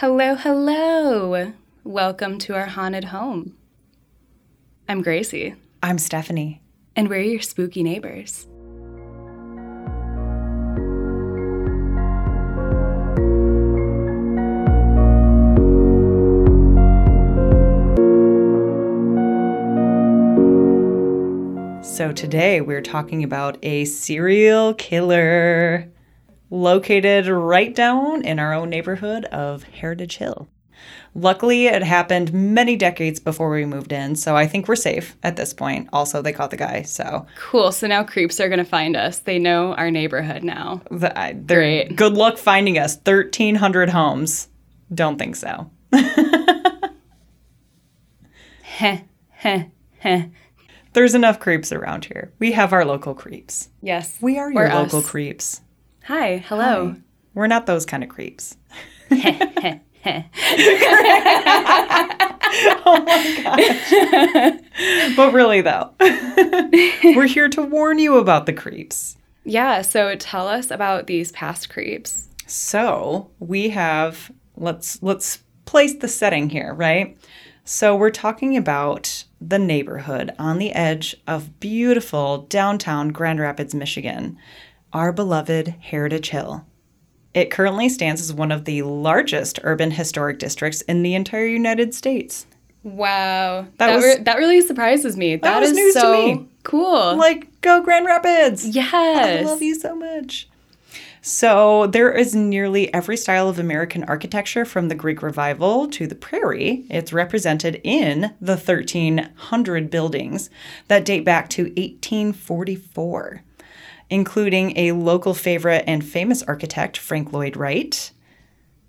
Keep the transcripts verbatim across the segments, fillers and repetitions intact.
Hello, hello. Welcome to our haunted home. I'm Gracie. I'm Stephanie. And we're your spooky neighbors. So today we're talking about a serial killer located right down in our own neighborhood of Heritage Hill. Luckily, it happened many decades before we moved in, so I think we're safe at this point. Also, they caught the guy, so. Cool. So now creeps are going to find us. They know our neighborhood now. The, I, Great. Good luck finding us. thirteen hundred homes. Don't think so. Heh, heh, heh. There's enough creeps around here. We have our local creeps. Yes. We are your local us. creeps. Hi. Hello. Hi. We're not those kind of creeps. Heh, heh. Oh my gosh. But really though, we're here to warn you about the creeps. Yeah, so tell us about these past creeps. So we have, let's let's place the setting here, right? So we're talking about the neighborhood on the edge of beautiful downtown Grand Rapids, Michigan, our beloved Heritage Hill. It currently stands as one of the largest urban historic districts in the entire United States. Wow. That that, was, re- that really surprises me. That, that was is news so to me. Cool. Like, go Grand Rapids. Yes. I love you so much. So there is nearly every style of American architecture from the Greek Revival to the Prairie. It's represented in the thirteen hundred buildings that date back to eighteen forty-four. Including a local favorite and famous architect, Frank Lloyd Wright.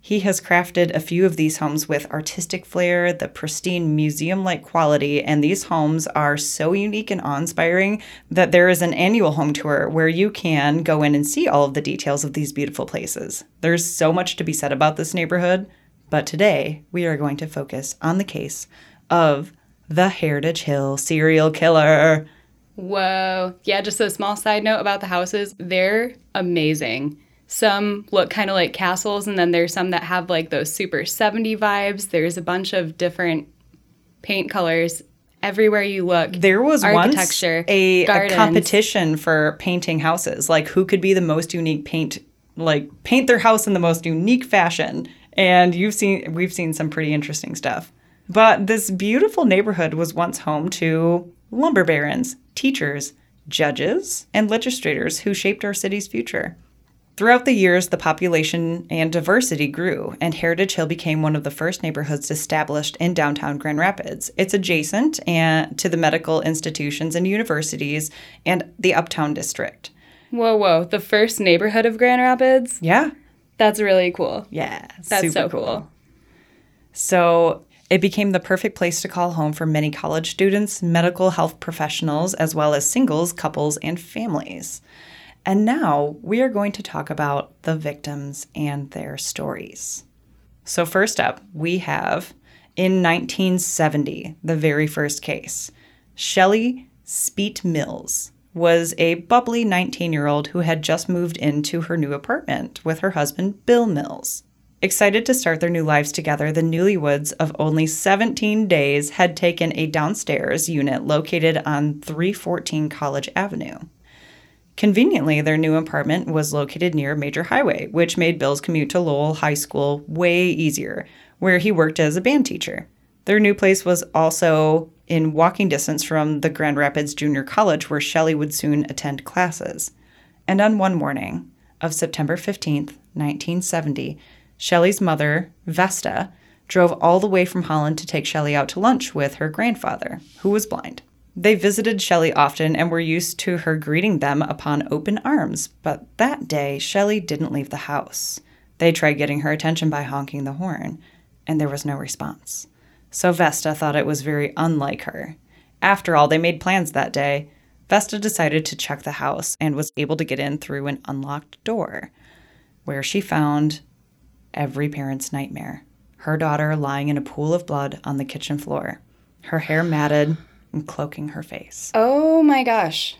He has crafted a few of these homes with artistic flair, the pristine museum-like quality, and these homes are so unique and awe-inspiring that there is an annual home tour where you can go in and see all of the details of these beautiful places. There's so much to be said about this neighborhood, but today we are going to focus on the case of the Heritage Hill serial killer. Whoa. Yeah, just a small side note about the houses. They're amazing. Some look kind of like castles, and then there's some that have like those super seventies vibes. There's a bunch of different paint colors everywhere you look. There was once a, a competition for painting houses, like who could be the most unique paint, like paint their house in the most unique fashion. And you've seen, we've seen some pretty interesting stuff. But this beautiful neighborhood was once home to lumber barons, teachers, judges, and legislators who shaped our city's future. Throughout the years, the population and diversity grew, and Heritage Hill became one of the first neighborhoods established in downtown Grand Rapids. It's adjacent and to the medical institutions and universities and the Uptown District. Whoa, whoa, the first neighborhood of Grand Rapids? Yeah. That's really cool. Yeah, that's so cool. cool. So it became the perfect place to call home for many college students, medical health professionals, as well as singles, couples, and families. And now we are going to talk about the victims and their stories. So first up, we have, in nineteen seventy, the very first case. Shelley Speet Mills was a bubbly nineteen-year-old who had just moved into her new apartment with her husband, Bill Mills. Excited to start their new lives together, the newlywoods of only seventeen days had taken a downstairs unit located on three fourteen College Avenue. Conveniently, their new apartment was located near a major highway, which made Bill's commute to Lowell High School way easier, where he worked as a band teacher. Their new place was also in walking distance from the Grand Rapids Junior College, where Shelley would soon attend classes. And on one morning of September fifteenth, nineteen seventy, Shelley's mother, Vesta, drove all the way from Holland to take Shelley out to lunch with her grandfather, who was blind. They visited Shelley often and were used to her greeting them upon open arms, but that day, Shelley didn't leave the house. They tried getting her attention by honking the horn, and there was no response. So Vesta thought it was very unlike her. After all, they made plans that day. Vesta decided to check the house and was able to get in through an unlocked door, where she found every parent's nightmare. Her daughter lying in a pool of blood on the kitchen floor, her hair matted and cloaking her face. Oh my gosh.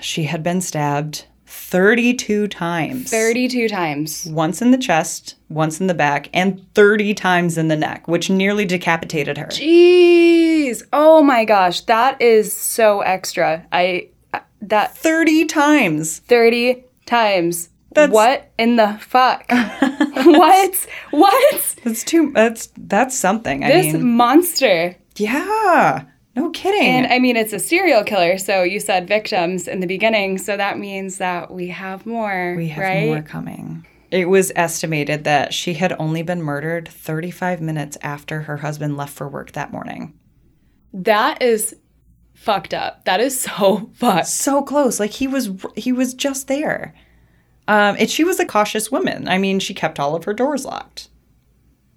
She had been stabbed thirty-two times. thirty-two times. Once in the chest, once in the back, and thirty times in the neck, which nearly decapitated her. Jeez. Oh my gosh. That is so extra. I that thirty times. thirty times. That's, what in the fuck? What? What? That's too that's that's something. I this mean, monster. Yeah. No kidding. And I mean, it's a serial killer, so you said victims in the beginning, so that means that we have more, We have right? more coming. It was estimated that she had only been murdered thirty-five minutes after her husband left for work that morning. That is fucked up. That is so fucked. So close. Like, he was he was just there. Um, and she was a cautious woman. I mean, she kept all of her doors locked.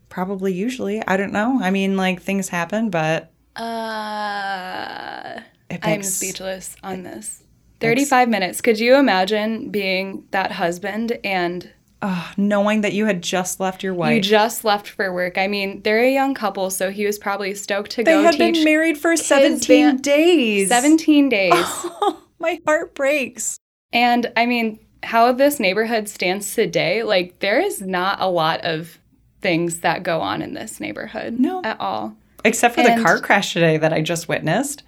Probably usually. I don't know. I mean, like, things happen, but... Uh, makes, I'm speechless on this. thirty-five minutes. Could you imagine being that husband and... Uh, knowing that you had just left your wife. You just left for work. I mean, they're a young couple, so he was probably stoked to they go teach. They had been married for seventeen days. seventeen days. Oh, my heart breaks. And, I mean, how this neighborhood stands today, like, there is not a lot of things that go on in this neighborhood. No. At all. Except for and, the car crash today that I just witnessed.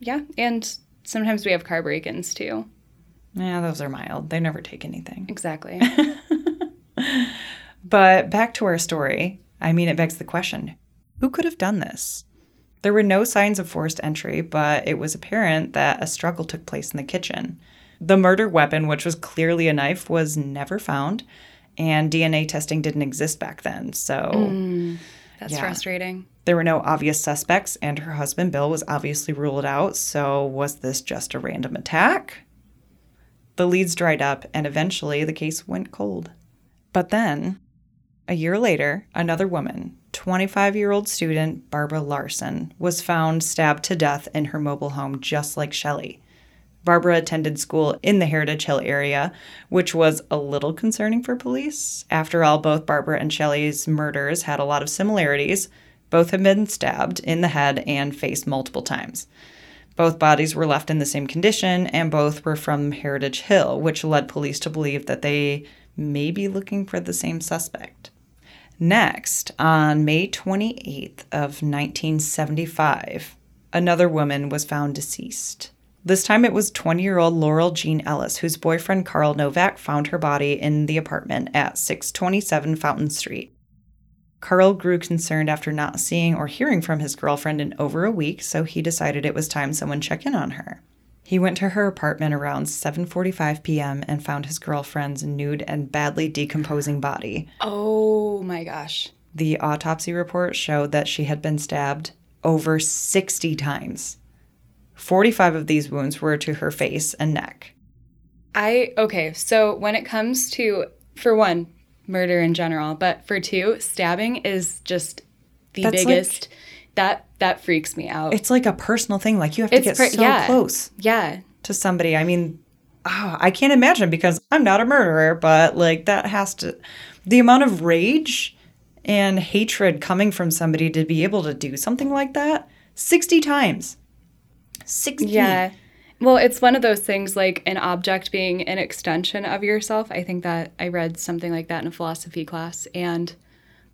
Yeah, and sometimes we have car break-ins, too. Yeah, those are mild. They never take anything. Exactly. But back to our story. I mean, it begs the question, who could have done this? There were no signs of forced entry, but it was apparent that a struggle took place in the kitchen. The murder weapon, which was clearly a knife, was never found, and D N A testing didn't exist back then, so... Mm. That's yeah. frustrating. There were no obvious suspects, and her husband, Bill, was obviously ruled out. So was this just a random attack? The leads dried up, and eventually the case went cold. But then, a year later, another woman, twenty-five-year-old student Barbara Larson, was found stabbed to death in her mobile home just like Shelley. Barbara attended school in the Heritage Hill area, which was a little concerning for police. After all, both Barbara and Shelley's murders had a lot of similarities. Both had been stabbed in the head and face multiple times. Both bodies were left in the same condition, and both were from Heritage Hill, which led police to believe that they may be looking for the same suspect. Next, on May twenty-eighth of nineteen seventy-five, another woman was found deceased. This time it was twenty-year-old Laurel Jean Ellis, whose boyfriend Carl Novak found her body in the apartment at six twenty-seven Fountain Street. Carl grew concerned after not seeing or hearing from his girlfriend in over a week, so he decided it was time someone check in on her. He went to her apartment around seven forty-five p.m. and found his girlfriend's nude and badly decomposing body. Oh my gosh. The autopsy report showed that she had been stabbed over sixty times. forty-five of these wounds were to her face and neck. I, okay, so when it comes to, for one, murder in general, but for two, stabbing is just the That's biggest, like, that that freaks me out. It's like a personal thing, like you have to it's get per, so yeah, close yeah. to somebody. I mean, oh, I can't imagine because I'm not a murderer, but like that has to, the amount of rage and hatred coming from somebody to be able to do something like that, sixty times. sixty. Yeah. Well, it's one of those things like an object being an extension of yourself. I think that I read something like that in a philosophy class. And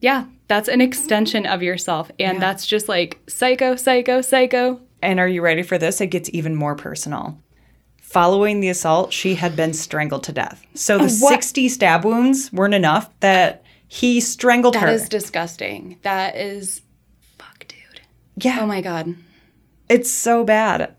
yeah, that's an extension of yourself. And yeah. that's just like psycho, psycho, psycho. And are you ready for this? It gets even more personal. Following the assault, she had been strangled to death. So the what? sixty stab wounds weren't enough that he strangled that her. That is disgusting. That is, fuck, dude. Yeah. Oh, my God. It's so bad.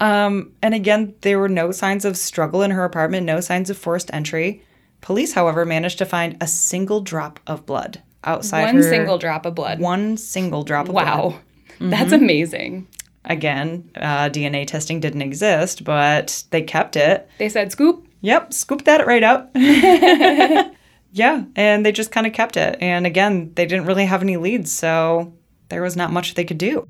um, and again, there were no signs of struggle in her apartment, no signs of forced entry. Police, however, managed to find a single drop of blood outside one her. One single drop of blood. One single drop of wow. blood. Wow. Mm-hmm. That's amazing. Again, uh, D N A testing didn't exist, but they kept it. They said scoop. Yep, scoop that right up. Yeah, and they just kind of kept it. And again, they didn't really have any leads, so... there was not much they could do.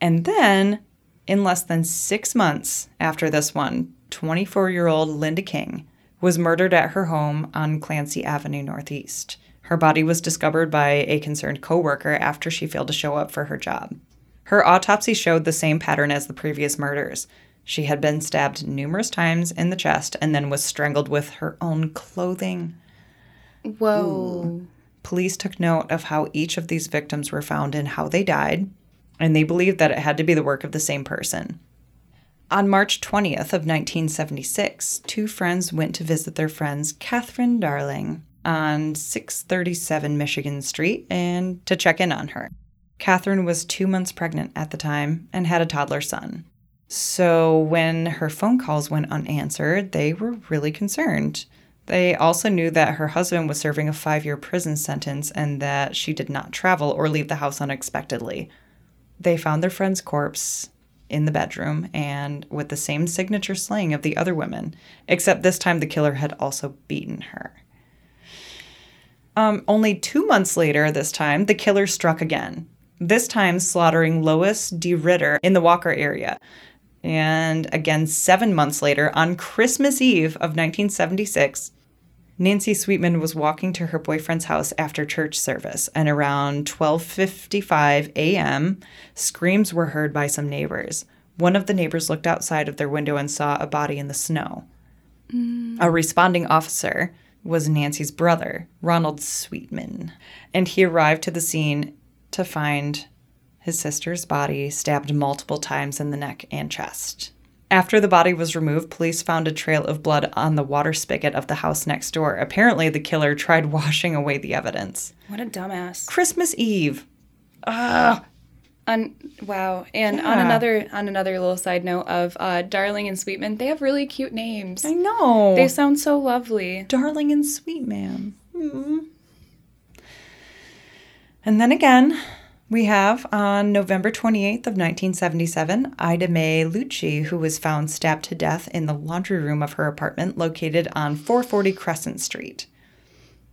And then, in less than six months after this one, twenty-four-year-old Linda King was murdered at her home on Clancy Avenue Northeast. Her body was discovered by a concerned coworker after she failed to show up for her job. Her autopsy showed the same pattern as the previous murders. She had been stabbed numerous times in the chest and then was strangled with her own clothing. Whoa. Ooh. Police took note of how each of these victims were found and how they died, and they believed that it had to be the work of the same person. On March twentieth of nineteen seventy-six, two friends went to visit their friends Catherine Darling on six thirty-seven Michigan Street and to check in on her. Catherine was two months pregnant at the time and had a toddler son. So when her phone calls went unanswered, they were really concerned. They also knew that her husband was serving a five-year prison sentence and that she did not travel or leave the house unexpectedly. They found their friend's corpse in the bedroom and with the same signature slaying of the other women, except this time the killer had also beaten her. Um, only two months later this time, the killer struck again, this time slaughtering Lois D. Ritter in the Walker area. And again, seven months later, on Christmas Eve of nineteen seventy-six, Nancy Sweetman was walking to her boyfriend's house after church service, and around twelve fifty-five a.m., screams were heard by some neighbors. One of the neighbors looked outside of their window and saw a body in the snow. Mm. A responding officer was Nancy's brother, Ronald Sweetman, and he arrived to the scene to find his sister's body stabbed multiple times in the neck and chest. After the body was removed, police found a trail of blood on the water spigot of the house next door. Apparently, the killer tried washing away the evidence. What a dumbass. Christmas Eve. Ugh. On, wow. And yeah. on another on another little side note of uh, Darling and Sweetman, they have really cute names. I know. They sound so lovely. Darling and Sweetman. Mm. And then again, we have on November twenty-eighth of nineteen seventy-seven, Ida Mae Lucci, who was found stabbed to death in the laundry room of her apartment located on four forty Crescent Street.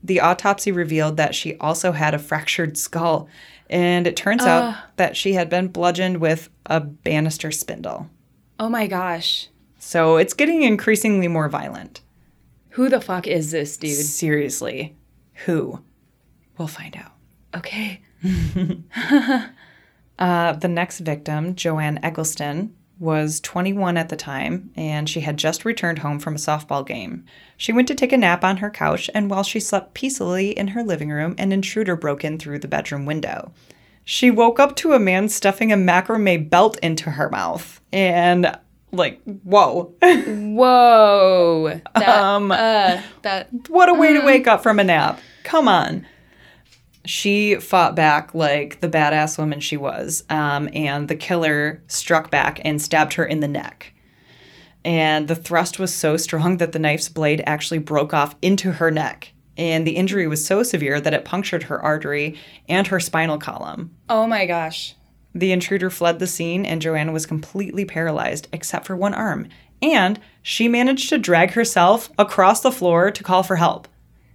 The autopsy revealed that she also had a fractured skull, and it turns uh, out that she had been bludgeoned with a banister spindle. Oh my gosh. So it's getting increasingly more violent. Who the fuck is this dude? Seriously. Who? We'll find out. Okay. uh, the next victim, Joanne Eggleston, was twenty-one at the time, and she had just returned home from a softball game. She went to take a nap on her couch, and while she slept peacefully in her living room, an intruder broke in through the bedroom window. She woke up to a man stuffing a macrame belt into her mouth, and like, whoa. Whoa. That, um, uh, that, what a way to wake up from a nap. Come on. She fought back like the badass woman she was, um, and the killer struck back and stabbed her in the neck. And the thrust was so strong that the knife's blade actually broke off into her neck. And the injury was so severe that it punctured her artery and her spinal column. Oh, my gosh. The intruder fled the scene, and Joanne was completely paralyzed except for one arm. And she managed to drag herself across the floor to call for help.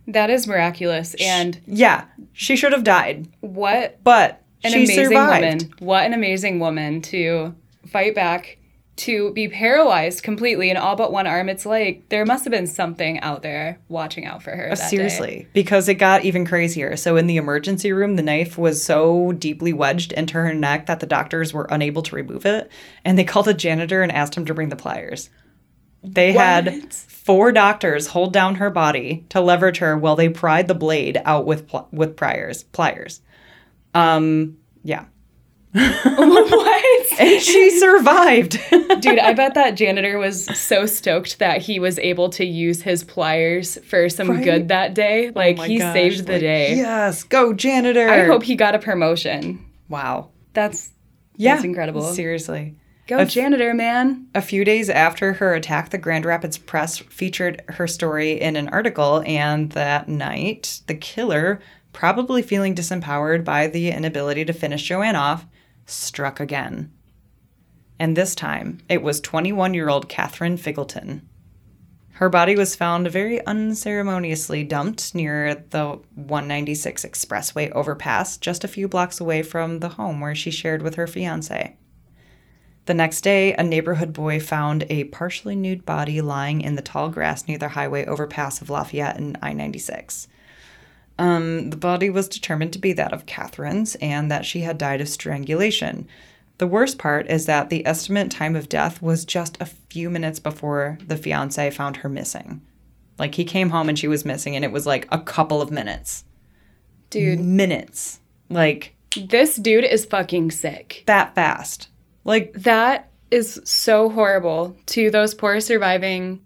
That is miraculous, and... She, yeah, she should have died. What? But an she amazing survived. Woman. What an amazing woman to fight back, to be paralyzed completely in all but one arm. It's like, there must have been something out there watching out for her that Seriously, day. Because it got even crazier. So in the emergency room, the knife was so deeply wedged into her neck that the doctors were unable to remove it, and they called a janitor and asked him to bring the pliers. They what? had four doctors hold down her body to leverage her while they pried the blade out with pl- with pliers. pliers. Um, yeah. What? And she survived. Dude, I bet that janitor was so stoked that he was able to use his pliers for some right? good that day. Like, oh he gosh. saved the like, day. Yes, go janitor. I hope he got a promotion. Wow. That's, yeah. that's incredible. Seriously. Go a janitor, man. A few days after her attack, the Grand Rapids Press featured her story in an article, and that night, the killer, probably feeling disempowered by the inability to finish Joanne off, struck again. And this time, it was twenty-one-year-old Catherine Figgleton. Her body was found very unceremoniously dumped near the I one ninety-six Expressway overpass, just a few blocks away from the home where she shared with her fiancé. The next day, a neighborhood boy found a partially nude body lying in the tall grass near the highway overpass of Lafayette and I ninety-six. Um, the body was determined to be that of Catherine's and that she had died of strangulation. The worst part is that the estimate time of death was just a few minutes before the fiancé found her missing. Like, he came home and she was missing, and it was like a couple of minutes. Dude. Minutes. Like, this dude is fucking sick. That fast. Like, that is so horrible to those poor surviving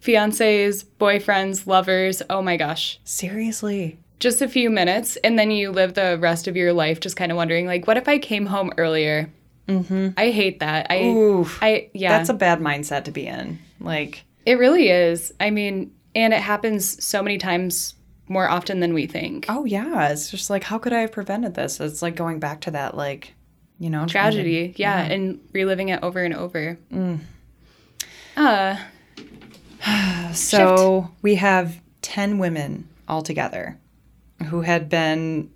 fiancés, boyfriends, lovers. Oh my gosh. Seriously. Just a few minutes, and then you live the rest of your life just kind of wondering, like, what if I came home earlier? Mm-hmm. I hate that. I, Oof. I, yeah. That's a bad mindset to be in. Like, it really is. I mean, and it happens so many times more often than we think. Oh, yeah. It's just like, how could I have prevented this? It's like going back to that, like, you know. Tragedy. To, yeah, yeah. And reliving it over and over. Mm. Uh. So shift. We have ten women altogether who had been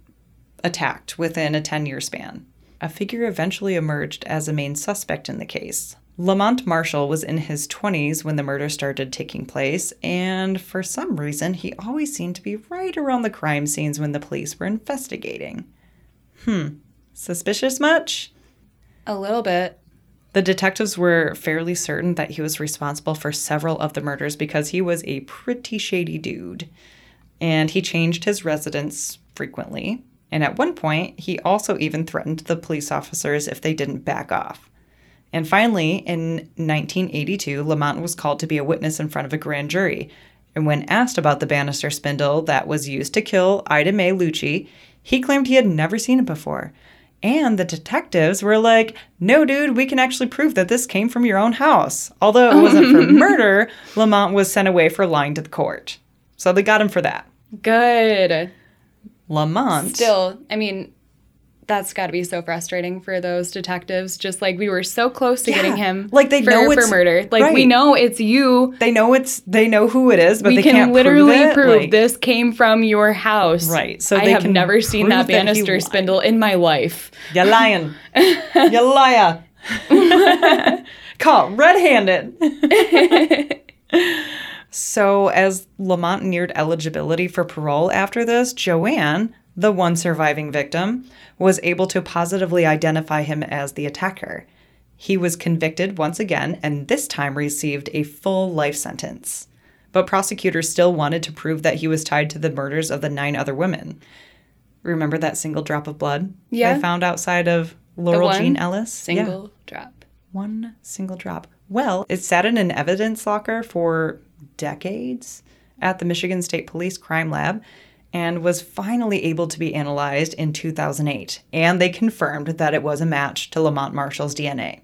attacked within a ten-year span. A figure eventually emerged as a main suspect in the case. Lamont Marshall was in his twenties when the murder started taking place, and for some reason, he always seemed to be right around the crime scenes when the police were investigating. Hmm. Suspicious much? A little bit. The detectives were fairly certain that he was responsible for several of the murders because he was a pretty shady dude, and he changed his residence frequently. And at one point, he also even threatened the police officers if they didn't back off. And finally, in nineteen eighty-two, Lamont was called to be a witness in front of a grand jury. And when asked about the banister spindle that was used to kill Ida Mae Lucci, he claimed he had never seen it before. And the detectives were like, no, dude, we can actually prove that this came from your own house. Although it wasn't for murder, Lamont was sent away for lying to the court. So they got him for that. Good. Lamont. Still, I mean, that's got to be so frustrating for those detectives. Just like, we were so close to yeah. getting him like they for, know it's, for murder. Like, right. we know it's you. They know it's they know who it is, but we they can can't literally prove, it. prove like, this came from your house. Right. So they I have can never seen that banister that spindle in my life. You're lying. You're liar. Caught red-handed. So as Lamont neared eligibility for parole after this, Joanne, the one surviving victim, was able to positively identify him as the attacker. He was convicted once again and this time received a full life sentence. But prosecutors still wanted to prove that he was tied to the murders of the nine other women. Remember that single drop of blood yeah. they found outside of Laurel Jean Ellis? Single yeah. drop. One single drop. Well, it sat in an evidence locker for decades at the Michigan State Police Crime Lab and was finally able to be analyzed in two thousand eight, and they confirmed that it was a match to Lamont Marshall's D N A.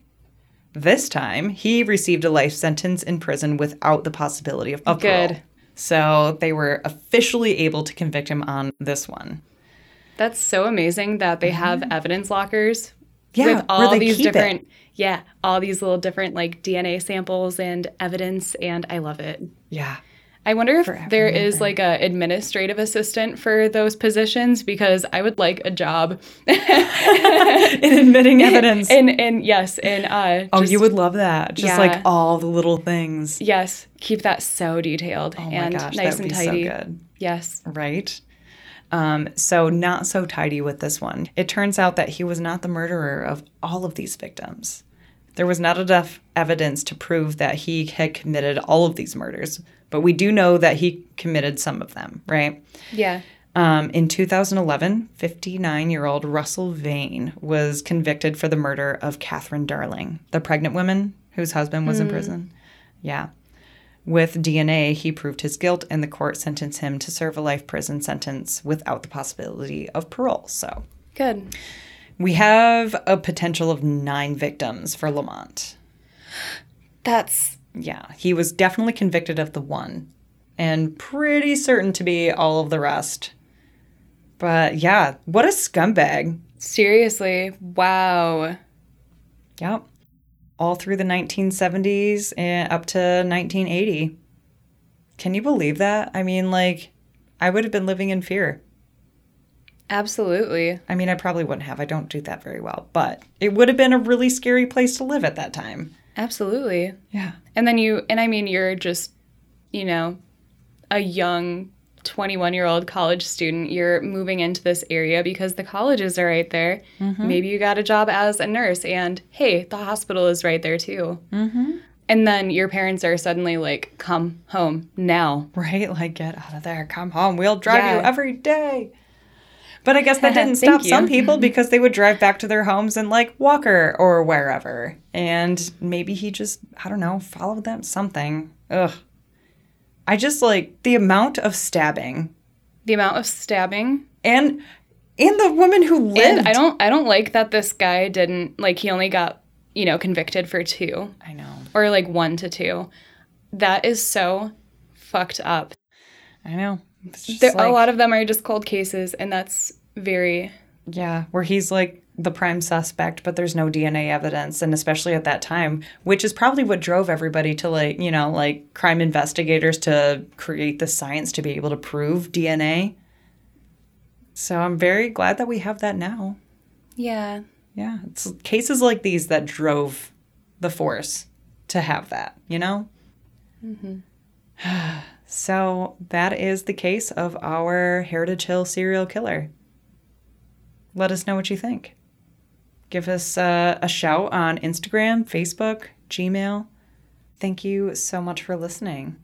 This time, he received a life sentence in prison without the possibility of parole. Good. So they were officially able to convict him on this one. That's so amazing that they have mm-hmm. evidence lockers yeah, with all these different... It. Yeah, all these little different, like, D N A samples and evidence, and I love it. Yeah. I wonder if Forever there is, ever. like, a administrative assistant for those positions, because I would like a job. In admitting evidence. And, and, and yes, and... Uh, oh, just, you would love that. Just, yeah. like, all the little things. Yes. Keep that so detailed oh and gosh, nice and tidy. Oh, my gosh, that would be so good. Yes. Right? Um, so not so tidy with this one. It turns out that he was not the murderer of all of these victims. There was not enough evidence to prove that he had committed all of these murders, but we do know that he committed some of them, right? Yeah. Um, in two thousand eleven, fifty-nine-year-old Russell Vane was convicted for the murder of Catherine Darling, the pregnant woman whose husband was mm. in prison. Yeah. With D N A, he proved his guilt, and the court sentenced him to serve a life prison sentence without the possibility of parole. So good. We have a potential of nine victims for Lamont. That's... Yeah. He was definitely convicted of the one and pretty certain to be all of the rest. But, yeah, what a scumbag. Seriously. Wow. Yep. All through the nineteen seventies and up to nineteen eighty. Can you believe that? I mean, like, I would have been living in fear. Absolutely. I mean, I probably wouldn't have. I don't do that very well. But it would have been a really scary place to live at that time. Absolutely. Yeah. And then you, and I mean, you're just, you know, a young twenty-one-year-old college student, you're moving into this area because the colleges are right there. Mm-hmm. Maybe you got a job as a nurse, and, hey, the hospital is right there, too. Mm-hmm. And then your parents are suddenly like, come home now. Right? Like, get out of there. Come home. We'll drive yeah. you every day. But I guess that didn't stop you. Some people because they would drive back to their homes in, like, Walker or wherever. And maybe he just, I don't know, followed them something. Ugh. I just, like, the amount of stabbing. The amount of stabbing. And and the woman who lived. And I don't, I don't like that this guy didn't, like, he only got, you know, convicted for two. I know. Or, like, one to two. That is so fucked up. I know. There, like, a lot of them are just cold cases, and that's very... Yeah, where he's, like, the prime suspect, but there's no D N A evidence, and especially at that time, which is probably what drove everybody to, like, you know, like, crime investigators to create the science to be able to prove D N A. So I'm very glad that we have that now. Yeah. Yeah, it's cases like these that drove the force to have that, you know? Mm-hmm. So that is the case of our Heritage Hill serial killer. Let us know what you think. Give us uh, a shout on Instagram, Facebook, Gmail. Thank you so much for listening.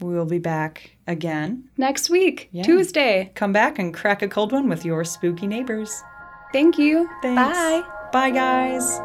We will be back again. Next week, yeah. Tuesday. Come back and crack a cold one with your spooky neighbors. Thank you. Thanks. Bye. Bye, guys.